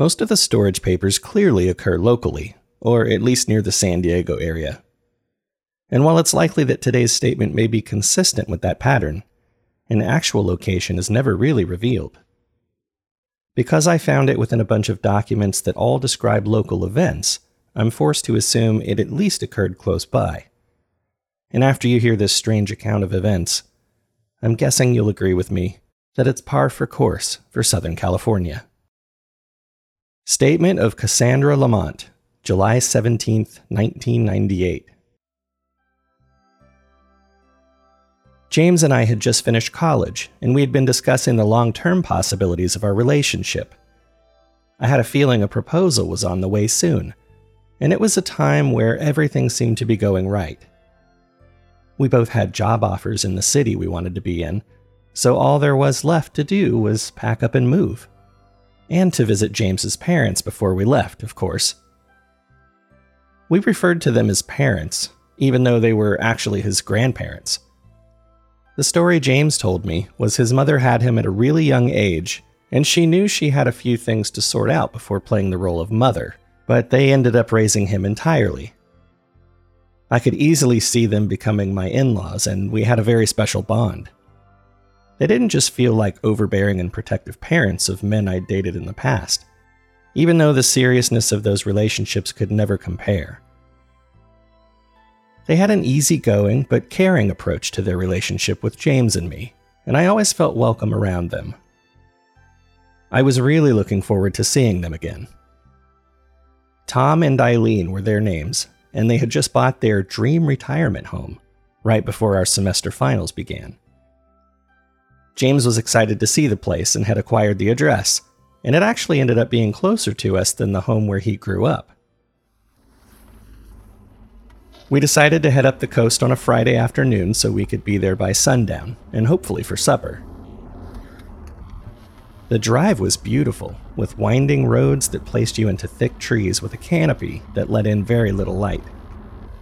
Most of the storage papers clearly occur locally, or at least near the San Diego area. And while it's likely that today's statement may be consistent with that pattern, an actual location is never really revealed. Because I found it within a bunch of documents that all describe local events, I'm forced to assume it at least occurred close by. And after you hear this strange account of events, I'm guessing you'll agree with me that it's par for course for Southern California. Statement of Cassandra Lamont, July 17, 1998. James and I had just finished college, and we had been discussing the long-term possibilities of our relationship. I had a feeling a proposal was on the way soon, and it was a time where everything seemed to be going right. We both had job offers in the city we wanted to be in, so all there was left to do was pack up and move. And to visit James's parents before we left, of course. We referred to them as parents, even though they were actually his grandparents. The story James told me was his mother had him at a really young age, and she knew she had a few things to sort out before playing the role of mother, but they ended up raising him entirely. I could easily see them becoming my in-laws, and we had a very special bond. They didn't just feel like overbearing and protective parents of men I'd dated in the past, even though the seriousness of those relationships could never compare. They had an easygoing but caring approach to their relationship with James and me, and I always felt welcome around them. I was really looking forward to seeing them again. Tom and Eileen were their names, and they had just bought their dream retirement home right before our semester finals began. James was excited to see the place and had acquired the address, and it actually ended up being closer to us than the home where he grew up. We decided to head up the coast on a Friday afternoon so we could be there by sundown, and hopefully for supper. The drive was beautiful, with winding roads that placed you into thick trees with a canopy that let in very little light.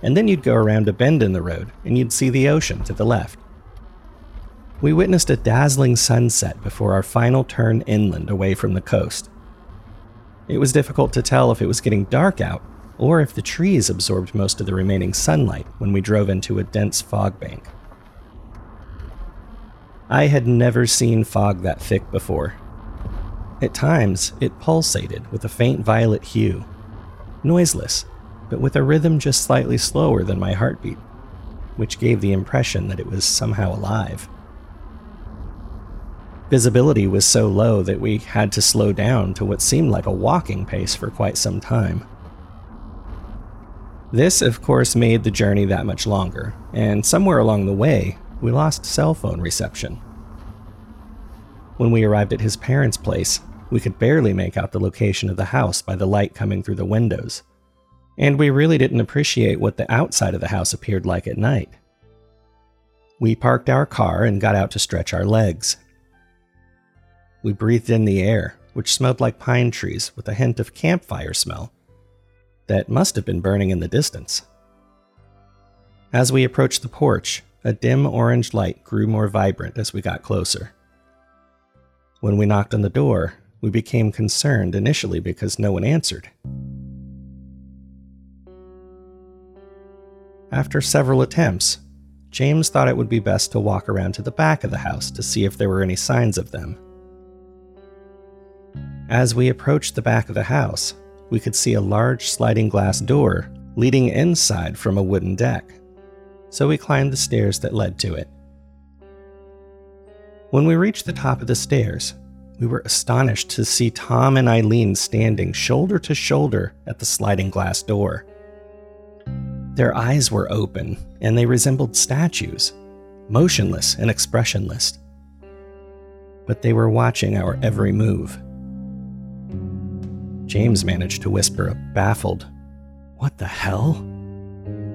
And then you'd go around a bend in the road, and you'd see the ocean to the left. We witnessed a dazzling sunset before our final turn inland away from the coast. It was difficult to tell if it was getting dark out or if the trees absorbed most of the remaining sunlight when we drove into a dense fog bank. I had never seen fog that thick before. At times, it pulsated with a faint violet hue, noiseless, but with a rhythm just slightly slower than my heartbeat, which gave the impression that it was somehow alive. Visibility was so low that we had to slow down to what seemed like a walking pace for quite some time. This, of course, made the journey that much longer, and somewhere along the way, we lost cell phone reception. When we arrived at his parents' place, we could barely make out the location of the house by the light coming through the windows, and we really didn't appreciate what the outside of the house appeared like at night. We parked our car and got out to stretch our legs. We breathed in the air, which smelled like pine trees with a hint of campfire smell, that must have been burning in the distance. As we approached the porch, a dim orange light grew more vibrant as we got closer. When we knocked on the door, we became concerned initially because no one answered. After several attempts, James thought it would be best to walk around to the back of the house to see if there were any signs of them. As we approached the back of the house, we could see a large sliding glass door leading inside from a wooden deck, so we climbed the stairs that led to it. When we reached the top of the stairs, we were astonished to see Tom and Eileen standing shoulder to shoulder at the sliding glass door. Their eyes were open, and they resembled statues, motionless and expressionless. But they were watching our every move. James managed to whisper a baffled, "What the hell?"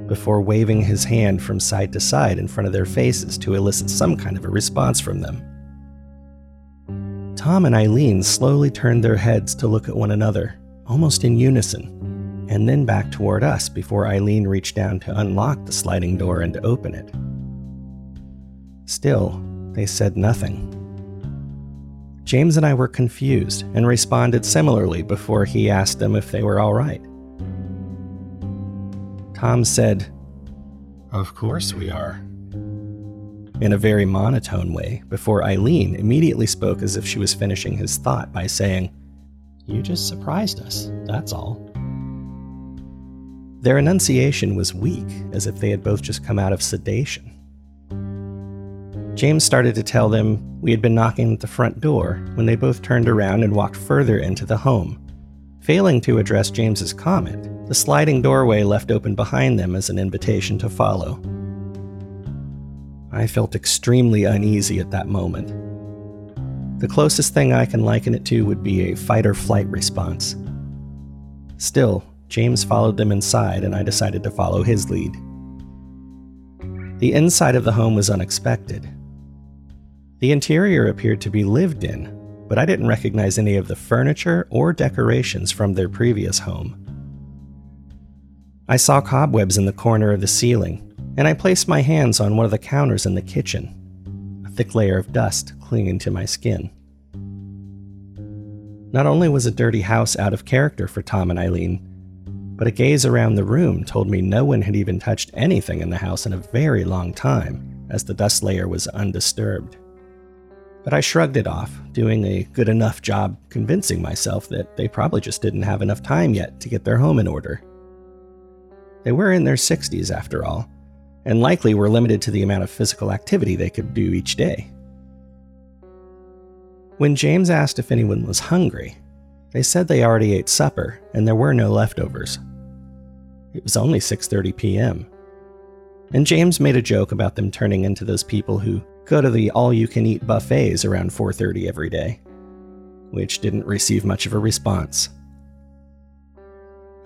before waving his hand from side to side in front of their faces to elicit some kind of a response from them. Tom and Eileen slowly turned their heads to look at one another, almost in unison, and then back toward us before Eileen reached down to unlock the sliding door and to open it. Still, they said nothing. James and I were confused and responded similarly before he asked them if they were all right. Tom said, "Of course we are," in a very monotone way, before Eileen immediately spoke as if she was finishing his thought by saying, "You just surprised us, that's all." Their enunciation was weak, as if they had both just come out of sedation. James started to tell them we had been knocking at the front door when they both turned around and walked further into the home. Failing to address James's comment, the sliding doorway left open behind them as an invitation to follow. I felt extremely uneasy at that moment. The closest thing I can liken it to would be a fight-or-flight response. Still, James followed them inside, and I decided to follow his lead. The inside of the home was unexpected. The interior appeared to be lived in, but I didn't recognize any of the furniture or decorations from their previous home. I saw cobwebs in the corner of the ceiling, and I placed my hands on one of the counters in the kitchen, a thick layer of dust clinging to my skin. Not only was a dirty house out of character for Tom and Eileen, but a gaze around the room told me no one had even touched anything in the house in a very long time, as the dust layer was undisturbed. But I shrugged it off, doing a good enough job convincing myself that they probably just didn't have enough time yet to get their home in order. They were in their 60s, after all, and likely were limited to the amount of physical activity they could do each day. When James asked if anyone was hungry, they said they already ate supper and there were no leftovers. It was only 6:30 p.m., and James made a joke about them turning into those people who go to the all-you-can-eat buffets around 4:30 every day, which didn't receive much of a response.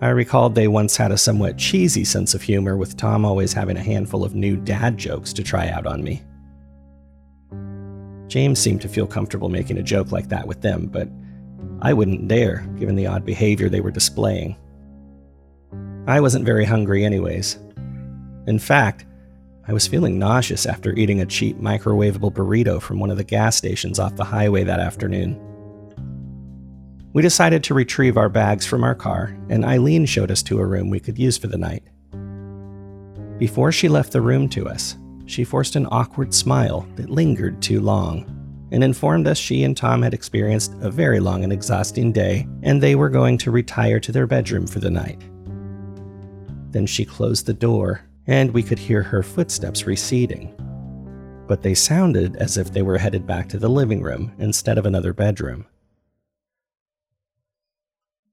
I recalled they once had a somewhat cheesy sense of humor, with Tom always having a handful of new dad jokes to try out on me. James seemed to feel comfortable making a joke like that with them, but I wouldn't dare, given the odd behavior they were displaying. I wasn't very hungry anyways. In fact, I was feeling nauseous after eating a cheap microwavable burrito from one of the gas stations off the highway that afternoon. We decided to retrieve our bags from our car, and Eileen showed us to a room we could use for the night. Before she left the room to us, she forced an awkward smile that lingered too long, and informed us she and Tom had experienced a very long and exhausting day, and they were going to retire to their bedroom for the night. Then she closed the door, and we could hear her footsteps receding, but they sounded as if they were headed back to the living room instead of another bedroom.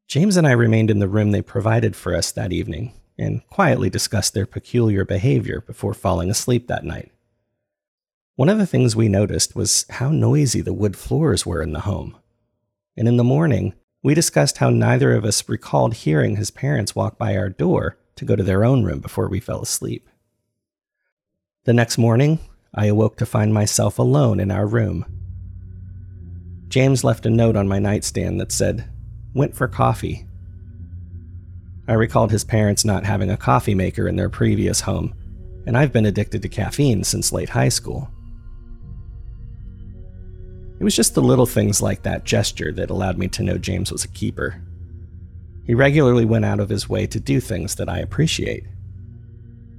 James and I remained in the room they provided for us that evening, and quietly discussed their peculiar behavior before falling asleep that night. One of the things we noticed was how noisy the wood floors were in the home, and in the morning, we discussed how neither of us recalled hearing his parents walk by our door to go to their own room before we fell asleep. The next morning, I awoke to find myself alone in our room. James left a note on my nightstand that said, "Went for coffee." I recalled his parents not having a coffee maker in their previous home, and I've been addicted to caffeine since late high school. It was just the little things like that gesture that allowed me to know James was a keeper. He regularly went out of his way to do things that I appreciate.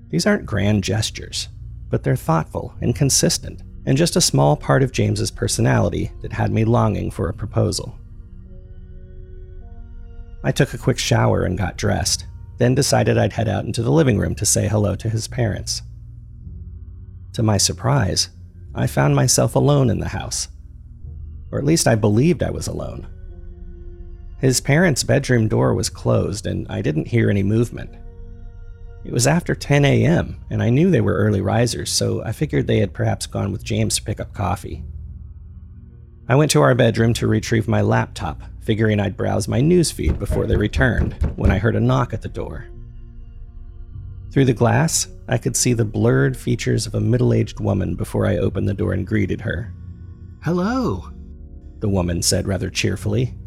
These aren't grand gestures, but they're thoughtful and consistent, and just a small part of James's personality that had me longing for a proposal. I took a quick shower and got dressed, then decided I'd head out into the living room to say hello to his parents. To my surprise, I found myself alone in the house. Or at least I believed I was alone. His parents' bedroom door was closed, and I didn't hear any movement. It was after 10 a.m., and I knew they were early risers, so I figured they had perhaps gone with James to pick up coffee. I went to our bedroom to retrieve my laptop, figuring I'd browse my newsfeed before they returned, when I heard a knock at the door. Through the glass, I could see the blurred features of a middle-aged woman before I opened the door and greeted her. "Hello," the woman said rather cheerfully.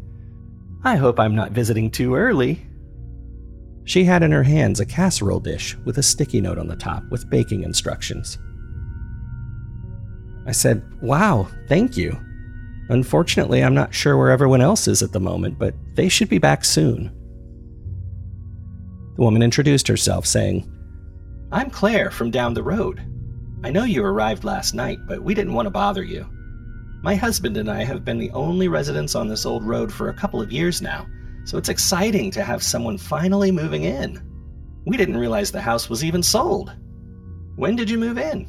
"I hope I'm not visiting too early." She had in her hands a casserole dish with a sticky note on the top with baking instructions. I said, "Wow, thank you. Unfortunately, I'm not sure where everyone else is at the moment, but they should be back soon." The woman introduced herself, saying, "I'm Claire from down the road. I know you arrived last night, but we didn't want to bother you. My husband and I have been the only residents on this old road for a couple of years now, so it's exciting to have someone finally moving in. We didn't realize the house was even sold. When did you move in?"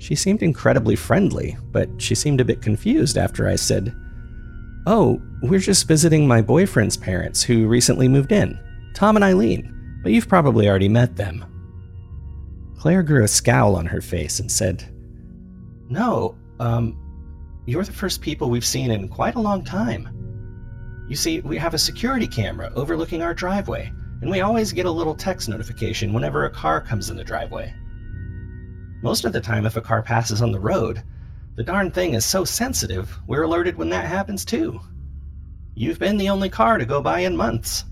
She seemed incredibly friendly, but she seemed a bit confused after I said, "Oh, we're just visiting my boyfriend's parents who recently moved in, Tom and Eileen, but you've probably already met them." Claire grew a scowl on her face and said, "No, you're the first people we've seen in quite a long time. You see, we have a security camera overlooking our driveway, and we always get a little text notification whenever a car comes in the driveway. Most of the time, if a car passes on the road, the darn thing is so sensitive, we're alerted when that happens too. You've been the only car to go by in months."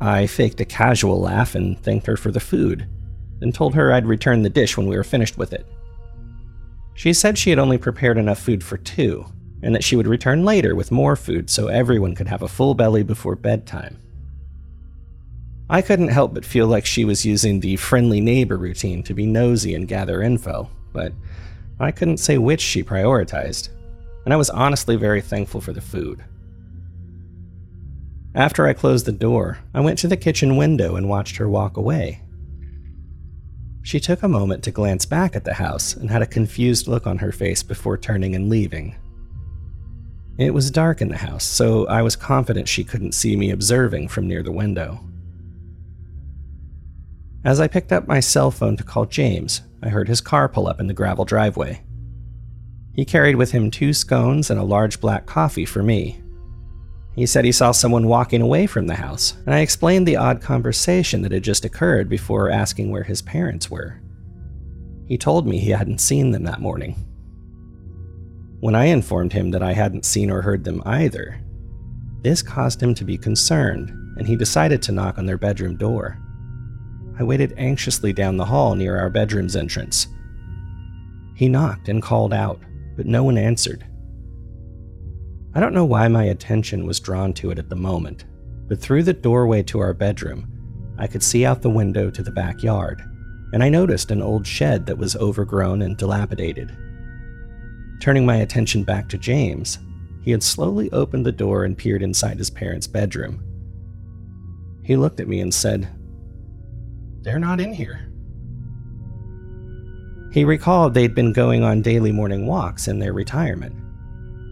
I faked a casual laugh and thanked her for the food, then told her I'd return the dish when we were finished with it. She said she had only prepared enough food for two, and that she would return later with more food so everyone could have a full belly before bedtime. I couldn't help but feel like she was using the friendly neighbor routine to be nosy and gather info, but I couldn't say which she prioritized, and I was honestly very thankful for the food. After I closed the door, I went to the kitchen window and watched her walk away. She took a moment to glance back at the house and had a confused look on her face before turning and leaving. It was dark in the house, so I was confident she couldn't see me observing from near the window. As I picked up my cell phone to call James, I heard his car pull up in the gravel driveway. He carried with him two scones and a large black coffee for me. He said he saw someone walking away from the house, and I explained the odd conversation that had just occurred before asking where his parents were. He told me he hadn't seen them that morning. When I informed him that I hadn't seen or heard them either, this caused him to be concerned, and he decided to knock on their bedroom door. I waited anxiously down the hall near our bedroom's entrance. He knocked and called out, but no one answered. I don't know why my attention was drawn to it at the moment, but through the doorway to our bedroom, I could see out the window to the backyard, and I noticed an old shed that was overgrown and dilapidated. Turning my attention back to James, he had slowly opened the door and peered inside his parents' bedroom. He looked at me and said, "They're not in here." He recalled they'd been going on daily morning walks in their retirement.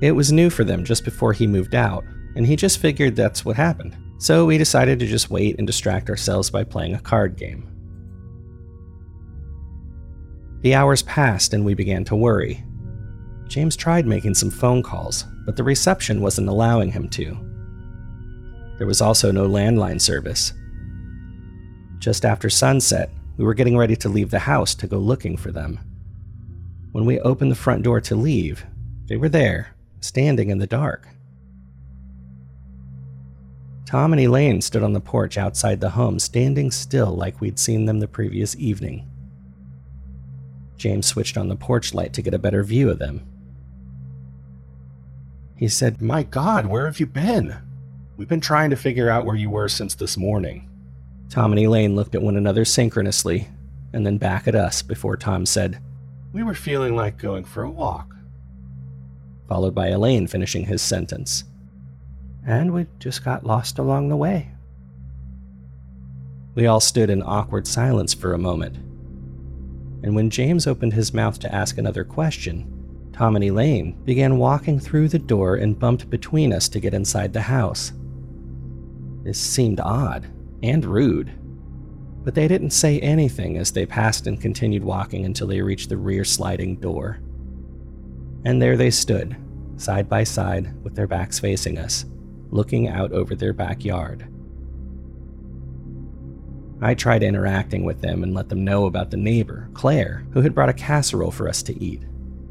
It was new for them just before he moved out, and he just figured that's what happened. So we decided to just wait and distract ourselves by playing a card game. The hours passed and we began to worry. James tried making some phone calls, but the reception wasn't allowing him to. There was also no landline service. Just after sunset, we were getting ready to leave the house to go looking for them. When we opened the front door to leave, they were there, standing in the dark. Tom and Elaine stood on the porch outside the home, standing still like we'd seen them the previous evening. James switched on the porch light to get a better view of them. He said, "My God, where have you been? We've been trying to figure out where you were since this morning." Tom and Elaine looked at one another synchronously, and then back at us before Tom said, "We were feeling like going for a walk," followed by Elaine finishing his sentence. "And we just got lost along the way." We all stood in awkward silence for a moment, and when James opened his mouth to ask another question, Tom and Elaine began walking through the door and bumped between us to get inside the house. This seemed odd and rude, but they didn't say anything as they passed and continued walking until they reached the rear sliding door. And there they stood, side by side, with their backs facing us, looking out over their backyard. I tried interacting with them and let them know about the neighbor, Claire, who had brought a casserole for us to eat,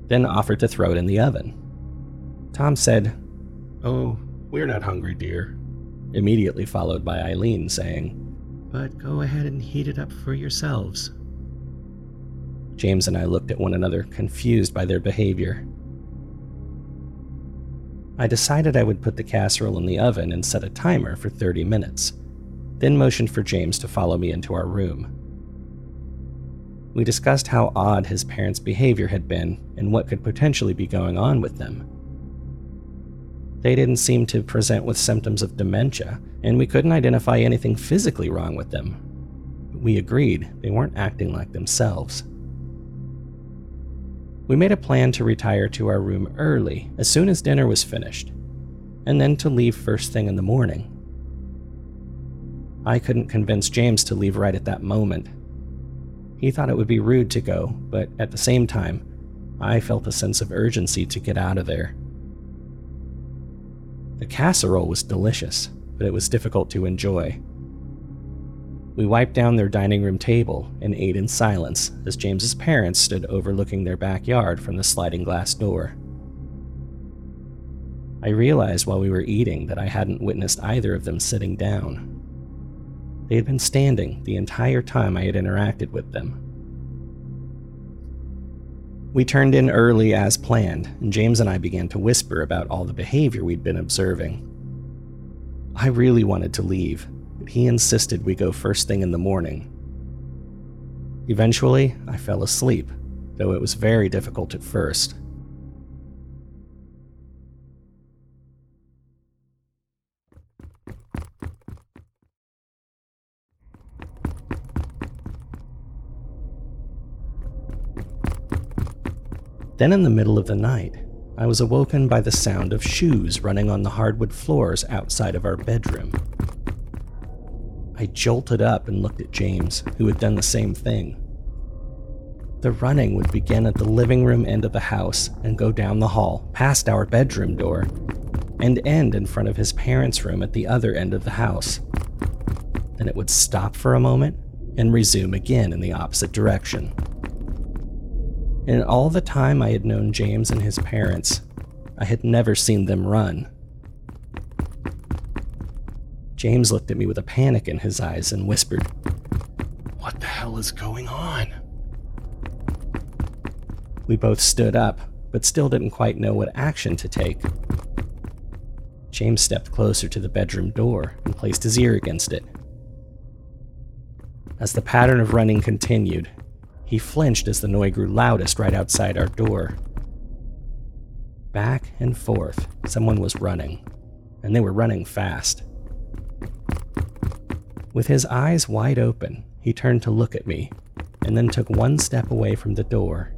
then offered to throw it in the oven. Tom said, "Oh, we're not hungry, dear," immediately followed by Eileen saying, "But go ahead and heat it up for yourselves." James and I looked at one another, confused by their behavior. I decided I would put the casserole in the oven and set a timer for 30 minutes, then motioned for James to follow me into our room. We discussed how odd his parents' behavior had been and what could potentially be going on with them. They didn't seem to present with symptoms of dementia, and we couldn't identify anything physically wrong with them. We agreed they weren't acting like themselves. We made a plan to retire to our room early as soon as dinner was finished, and then to leave first thing in the morning. I couldn't convince James to leave right at that moment. He thought it would be rude to go, but at the same time, I felt a sense of urgency to get out of there. The casserole was delicious, but it was difficult to enjoy. We wiped down their dining room table and ate in silence as James's parents stood overlooking their backyard from the sliding glass door. I realized while we were eating that I hadn't witnessed either of them sitting down. They had been standing the entire time I had interacted with them. We turned in early as planned, and James and I began to whisper about all the behavior we'd been observing. I really wanted to leave, but he insisted we go first thing in the morning. Eventually, I fell asleep, though it was very difficult at first. Then in the middle of the night, I was awoken by the sound of shoes running on the hardwood floors outside of our bedroom. I jolted up and looked at James, who had done the same thing. The running would begin at the living room end of the house and go down the hall, past our bedroom door, and end in front of his parents' room at the other end of the house. Then it would stop for a moment and resume again in the opposite direction. In all the time I had known James and his parents, I had never seen them run. James looked at me with a panic in his eyes and whispered, "What the hell is going on?" We both stood up, but still didn't quite know what action to take. James stepped closer to the bedroom door and placed his ear against it. As the pattern of running continued, he flinched as the noise grew loudest right outside our door. Back and forth, someone was running, and they were running fast. With his eyes wide open, he turned to look at me, and then took one step away from the door.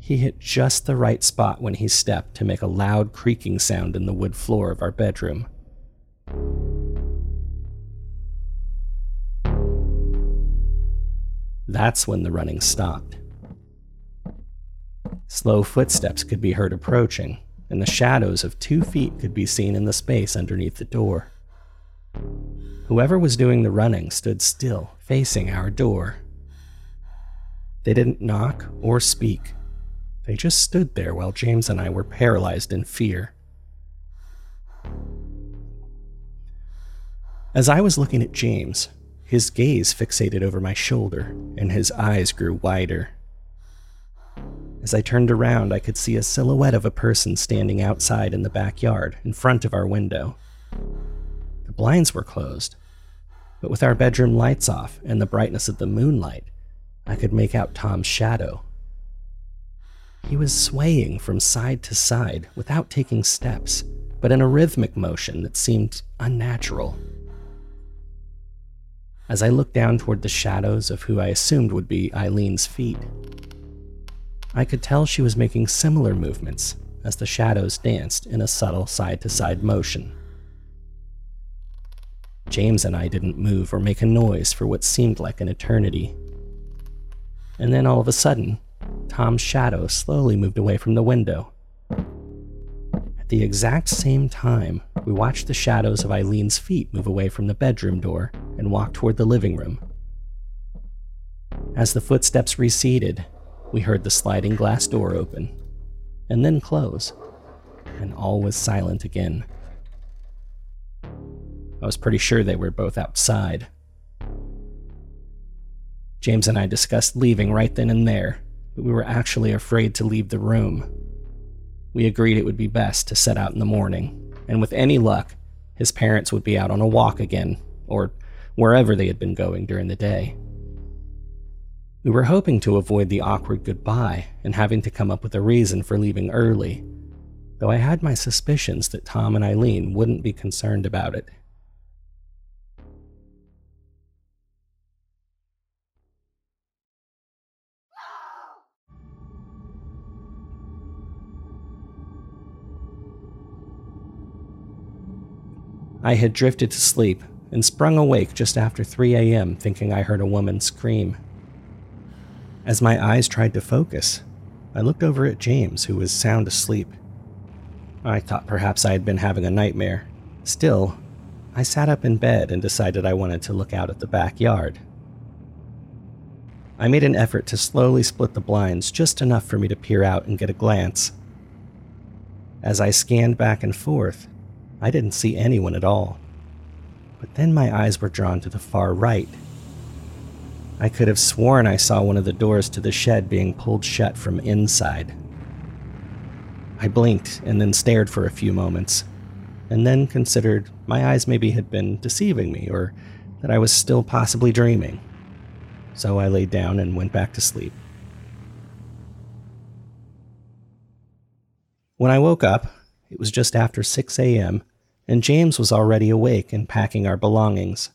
He hit just the right spot when he stepped to make a loud creaking sound in the wood floor of our bedroom. That's when the running stopped. Slow footsteps could be heard approaching, and the shadows of 2 feet could be seen in the space underneath the door. Whoever was doing the running stood still, facing our door. They didn't knock or speak. They just stood there while James and I were paralyzed in fear. As I was looking at James, his gaze fixated over my shoulder, and his eyes grew wider. As I turned around, I could see a silhouette of a person standing outside in the backyard, in front of our window. The blinds were closed, but with our bedroom lights off and the brightness of the moonlight, I could make out Tom's shadow. He was swaying from side to side without taking steps, but in a rhythmic motion that seemed unnatural. As I looked down toward the shadows of who I assumed would be Eileen's feet, I could tell she was making similar movements as the shadows danced in a subtle side-to-side motion. James and I didn't move or make a noise for what seemed like an eternity. And then all of a sudden, Tom's shadow slowly moved away from the window. At the exact same time, we watched the shadows of Eileen's feet move away from the bedroom door and walk toward the living room. As the footsteps receded, we heard the sliding glass door open, and then close, and all was silent again. I was pretty sure they were both outside. James and I discussed leaving right then and there, but we were actually afraid to leave the room. We agreed it would be best to set out in the morning, and with any luck, his parents would be out on a walk again, or wherever they had been going during the day. We were hoping to avoid the awkward goodbye and having to come up with a reason for leaving early, though I had my suspicions that Tom and Eileen wouldn't be concerned about it. I had drifted to sleep and sprung awake just after 3 a.m. thinking I heard a woman scream. As my eyes tried to focus, I looked over at James, who was sound asleep. I thought perhaps I had been having a nightmare. Still, I sat up in bed and decided I wanted to look out at the backyard. I made an effort to slowly split the blinds just enough for me to peer out and get a glance. As I scanned back and forth, I didn't see anyone at all, but then my eyes were drawn to the far right. I could have sworn I saw one of the doors to the shed being pulled shut from inside. I blinked and then stared for a few moments, and then considered my eyes maybe had been deceiving me or that I was still possibly dreaming. So I lay down and went back to sleep. When I woke up, it was just after 6 a.m., and James was already awake and packing our belongings.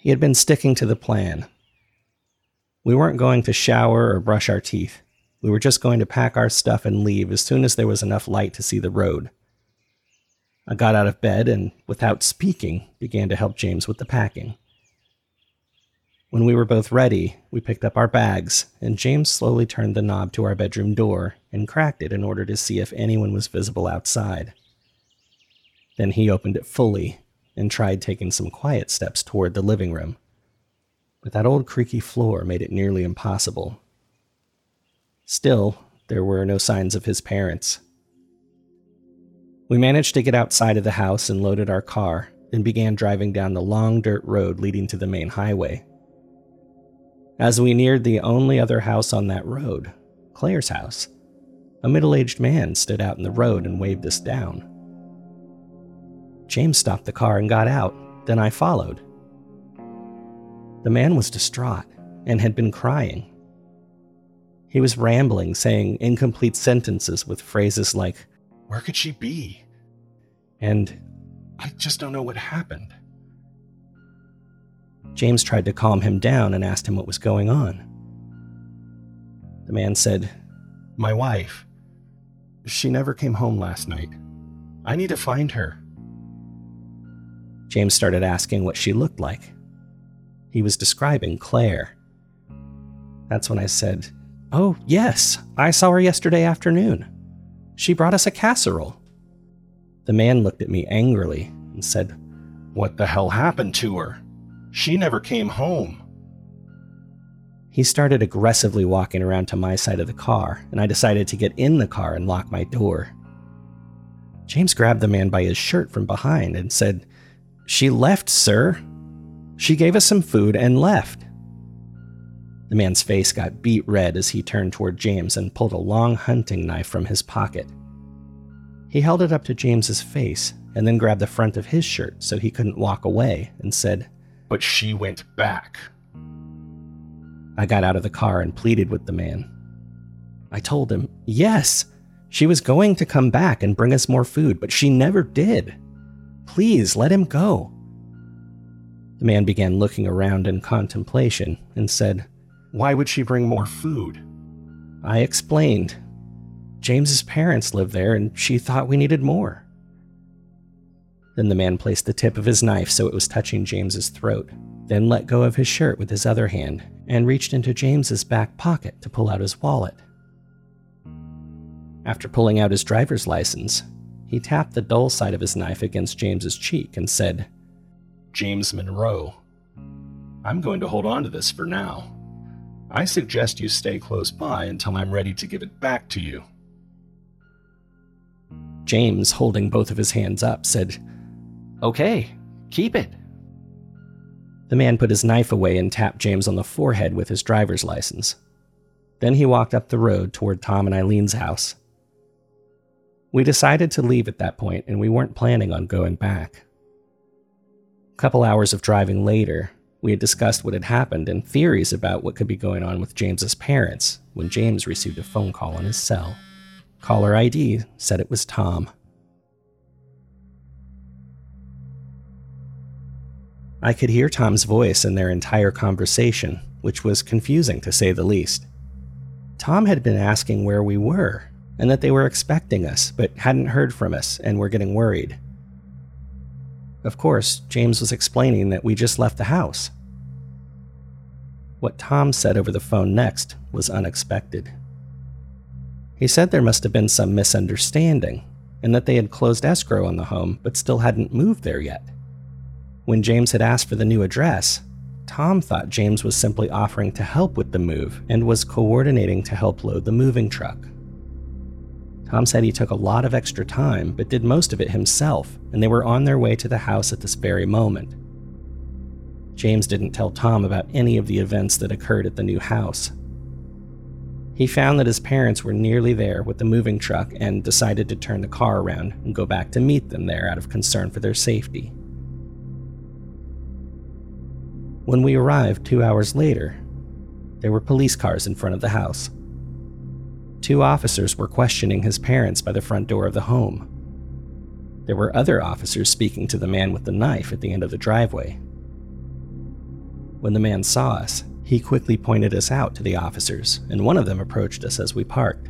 He had been sticking to the plan. We weren't going to shower or brush our teeth. We were just going to pack our stuff and leave as soon as there was enough light to see the road. I got out of bed and, without speaking, began to help James with the packing. When we were both ready, we picked up our bags, and James slowly turned the knob to our bedroom door and cracked it in order to see if anyone was visible outside. Then he opened it fully and tried taking some quiet steps toward the living room, but that old creaky floor made it nearly impossible. Still, there were no signs of his parents. We managed to get outside of the house and loaded our car, and began driving down the long dirt road leading to the main highway. As we neared the only other house on that road, Claire's house, a middle-aged man stood out in the road and waved us down. James stopped the car and got out, then I followed. The man was distraught and had been crying. He was rambling, saying incomplete sentences with phrases like, "Where could she be?" and "I just don't know what happened." James tried to calm him down and asked him what was going on. The man said, "My wife. She never came home last night. I need to find her." James started asking what she looked like. He was describing Claire. That's when I said, "Oh, yes, I saw her yesterday afternoon. She brought us a casserole." The man looked at me angrily and said, "What the hell happened to her? She never came home." He started aggressively walking around to my side of the car, and I decided to get in the car and lock my door. James grabbed the man by his shirt from behind and said, She left, sir. She gave us some food and left. The man's face got beet red as he turned toward James and pulled a long hunting knife from his pocket. He held it up to James's face and then grabbed the front of his shirt so he couldn't walk away and said, "But she went back." I got out of the car and pleaded with the man. I told him, "Yes, she was going to come back and bring us more food, but she never did. Please let him go." The man began looking around in contemplation and said, "Why would she bring more food?" I explained. James's parents lived there and she thought we needed more. Then the man placed the tip of his knife so it was touching James's throat, then let go of his shirt with his other hand and reached into James's back pocket to pull out his wallet. After pulling out his driver's license, he tapped the dull side of his knife against James's cheek and said, "James Monroe, I'm going to hold on to this for now. I suggest you stay close by until I'm ready to give it back to you." James, holding both of his hands up, said, "Okay, keep it." The man put his knife away and tapped James on the forehead with his driver's license. Then he walked up the road toward Tom and Eileen's house. We decided to leave at that point, and we weren't planning on going back. A couple hours of driving later, we had discussed what had happened and theories about what could be going on with James's parents when James received a phone call on his cell. Caller ID said it was Tom. I could hear Tom's voice in their entire conversation, which was confusing to say the least. Tom had been asking where we were and that they were expecting us, but hadn't heard from us and were getting worried. Of course, James was explaining that we just left the house. What Tom said over the phone next was unexpected. He said there must have been some misunderstanding, and that they had closed escrow on the home but still hadn't moved there yet. When James had asked for the new address, Tom thought James was simply offering to help with the move and was coordinating to help load the moving truck. Tom said he took a lot of extra time, but did most of it himself, and they were on their way to the house at this very moment. James didn't tell Tom about any of the events that occurred at the new house. He found that his parents were nearly there with the moving truck and decided to turn the car around and go back to meet them there out of concern for their safety. When we arrived 2 hours later, there were police cars in front of the house. 2 officers were questioning his parents by the front door of the home. There were other officers speaking to the man with the knife at the end of the driveway. When the man saw us, he quickly pointed us out to the officers, and one of them approached us as we parked.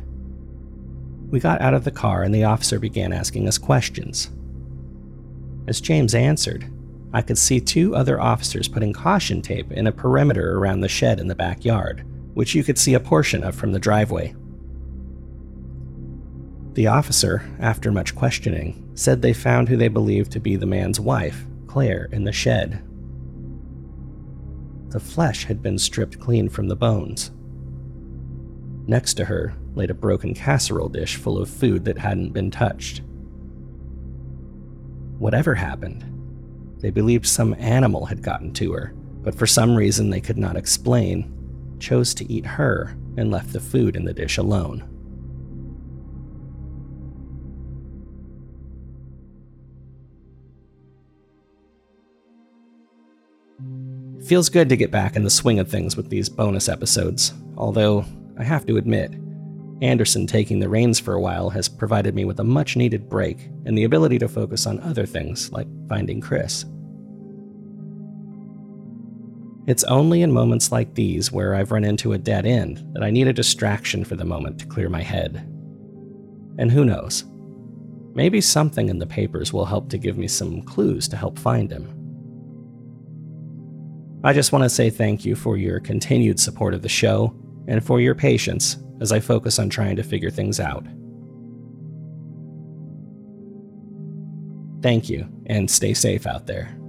We got out of the car and the officer began asking us questions. As James answered, I could see 2 other officers putting caution tape in a perimeter around the shed in the backyard, which you could see a portion of from the driveway. The officer, after much questioning, said they found who they believed to be the man's wife, Claire, in the shed. The flesh had been stripped clean from the bones. Next to her laid a broken casserole dish full of food that hadn't been touched. Whatever happened, they believed some animal had gotten to her, but for some reason they could not explain, chose to eat her and left the food in the dish alone. Feels good to get back in the swing of things with these bonus episodes, although I have to admit, Anderson taking the reins for a while has provided me with a much-needed break and the ability to focus on other things like finding Chris. It's only in moments like these where I've run into a dead end that I need a distraction for the moment to clear my head. And who knows? Maybe something in the papers will help to give me some clues to help find him. I just want to say thank you for your continued support of the show and for your patience as I focus on trying to figure things out. Thank you, and stay safe out there.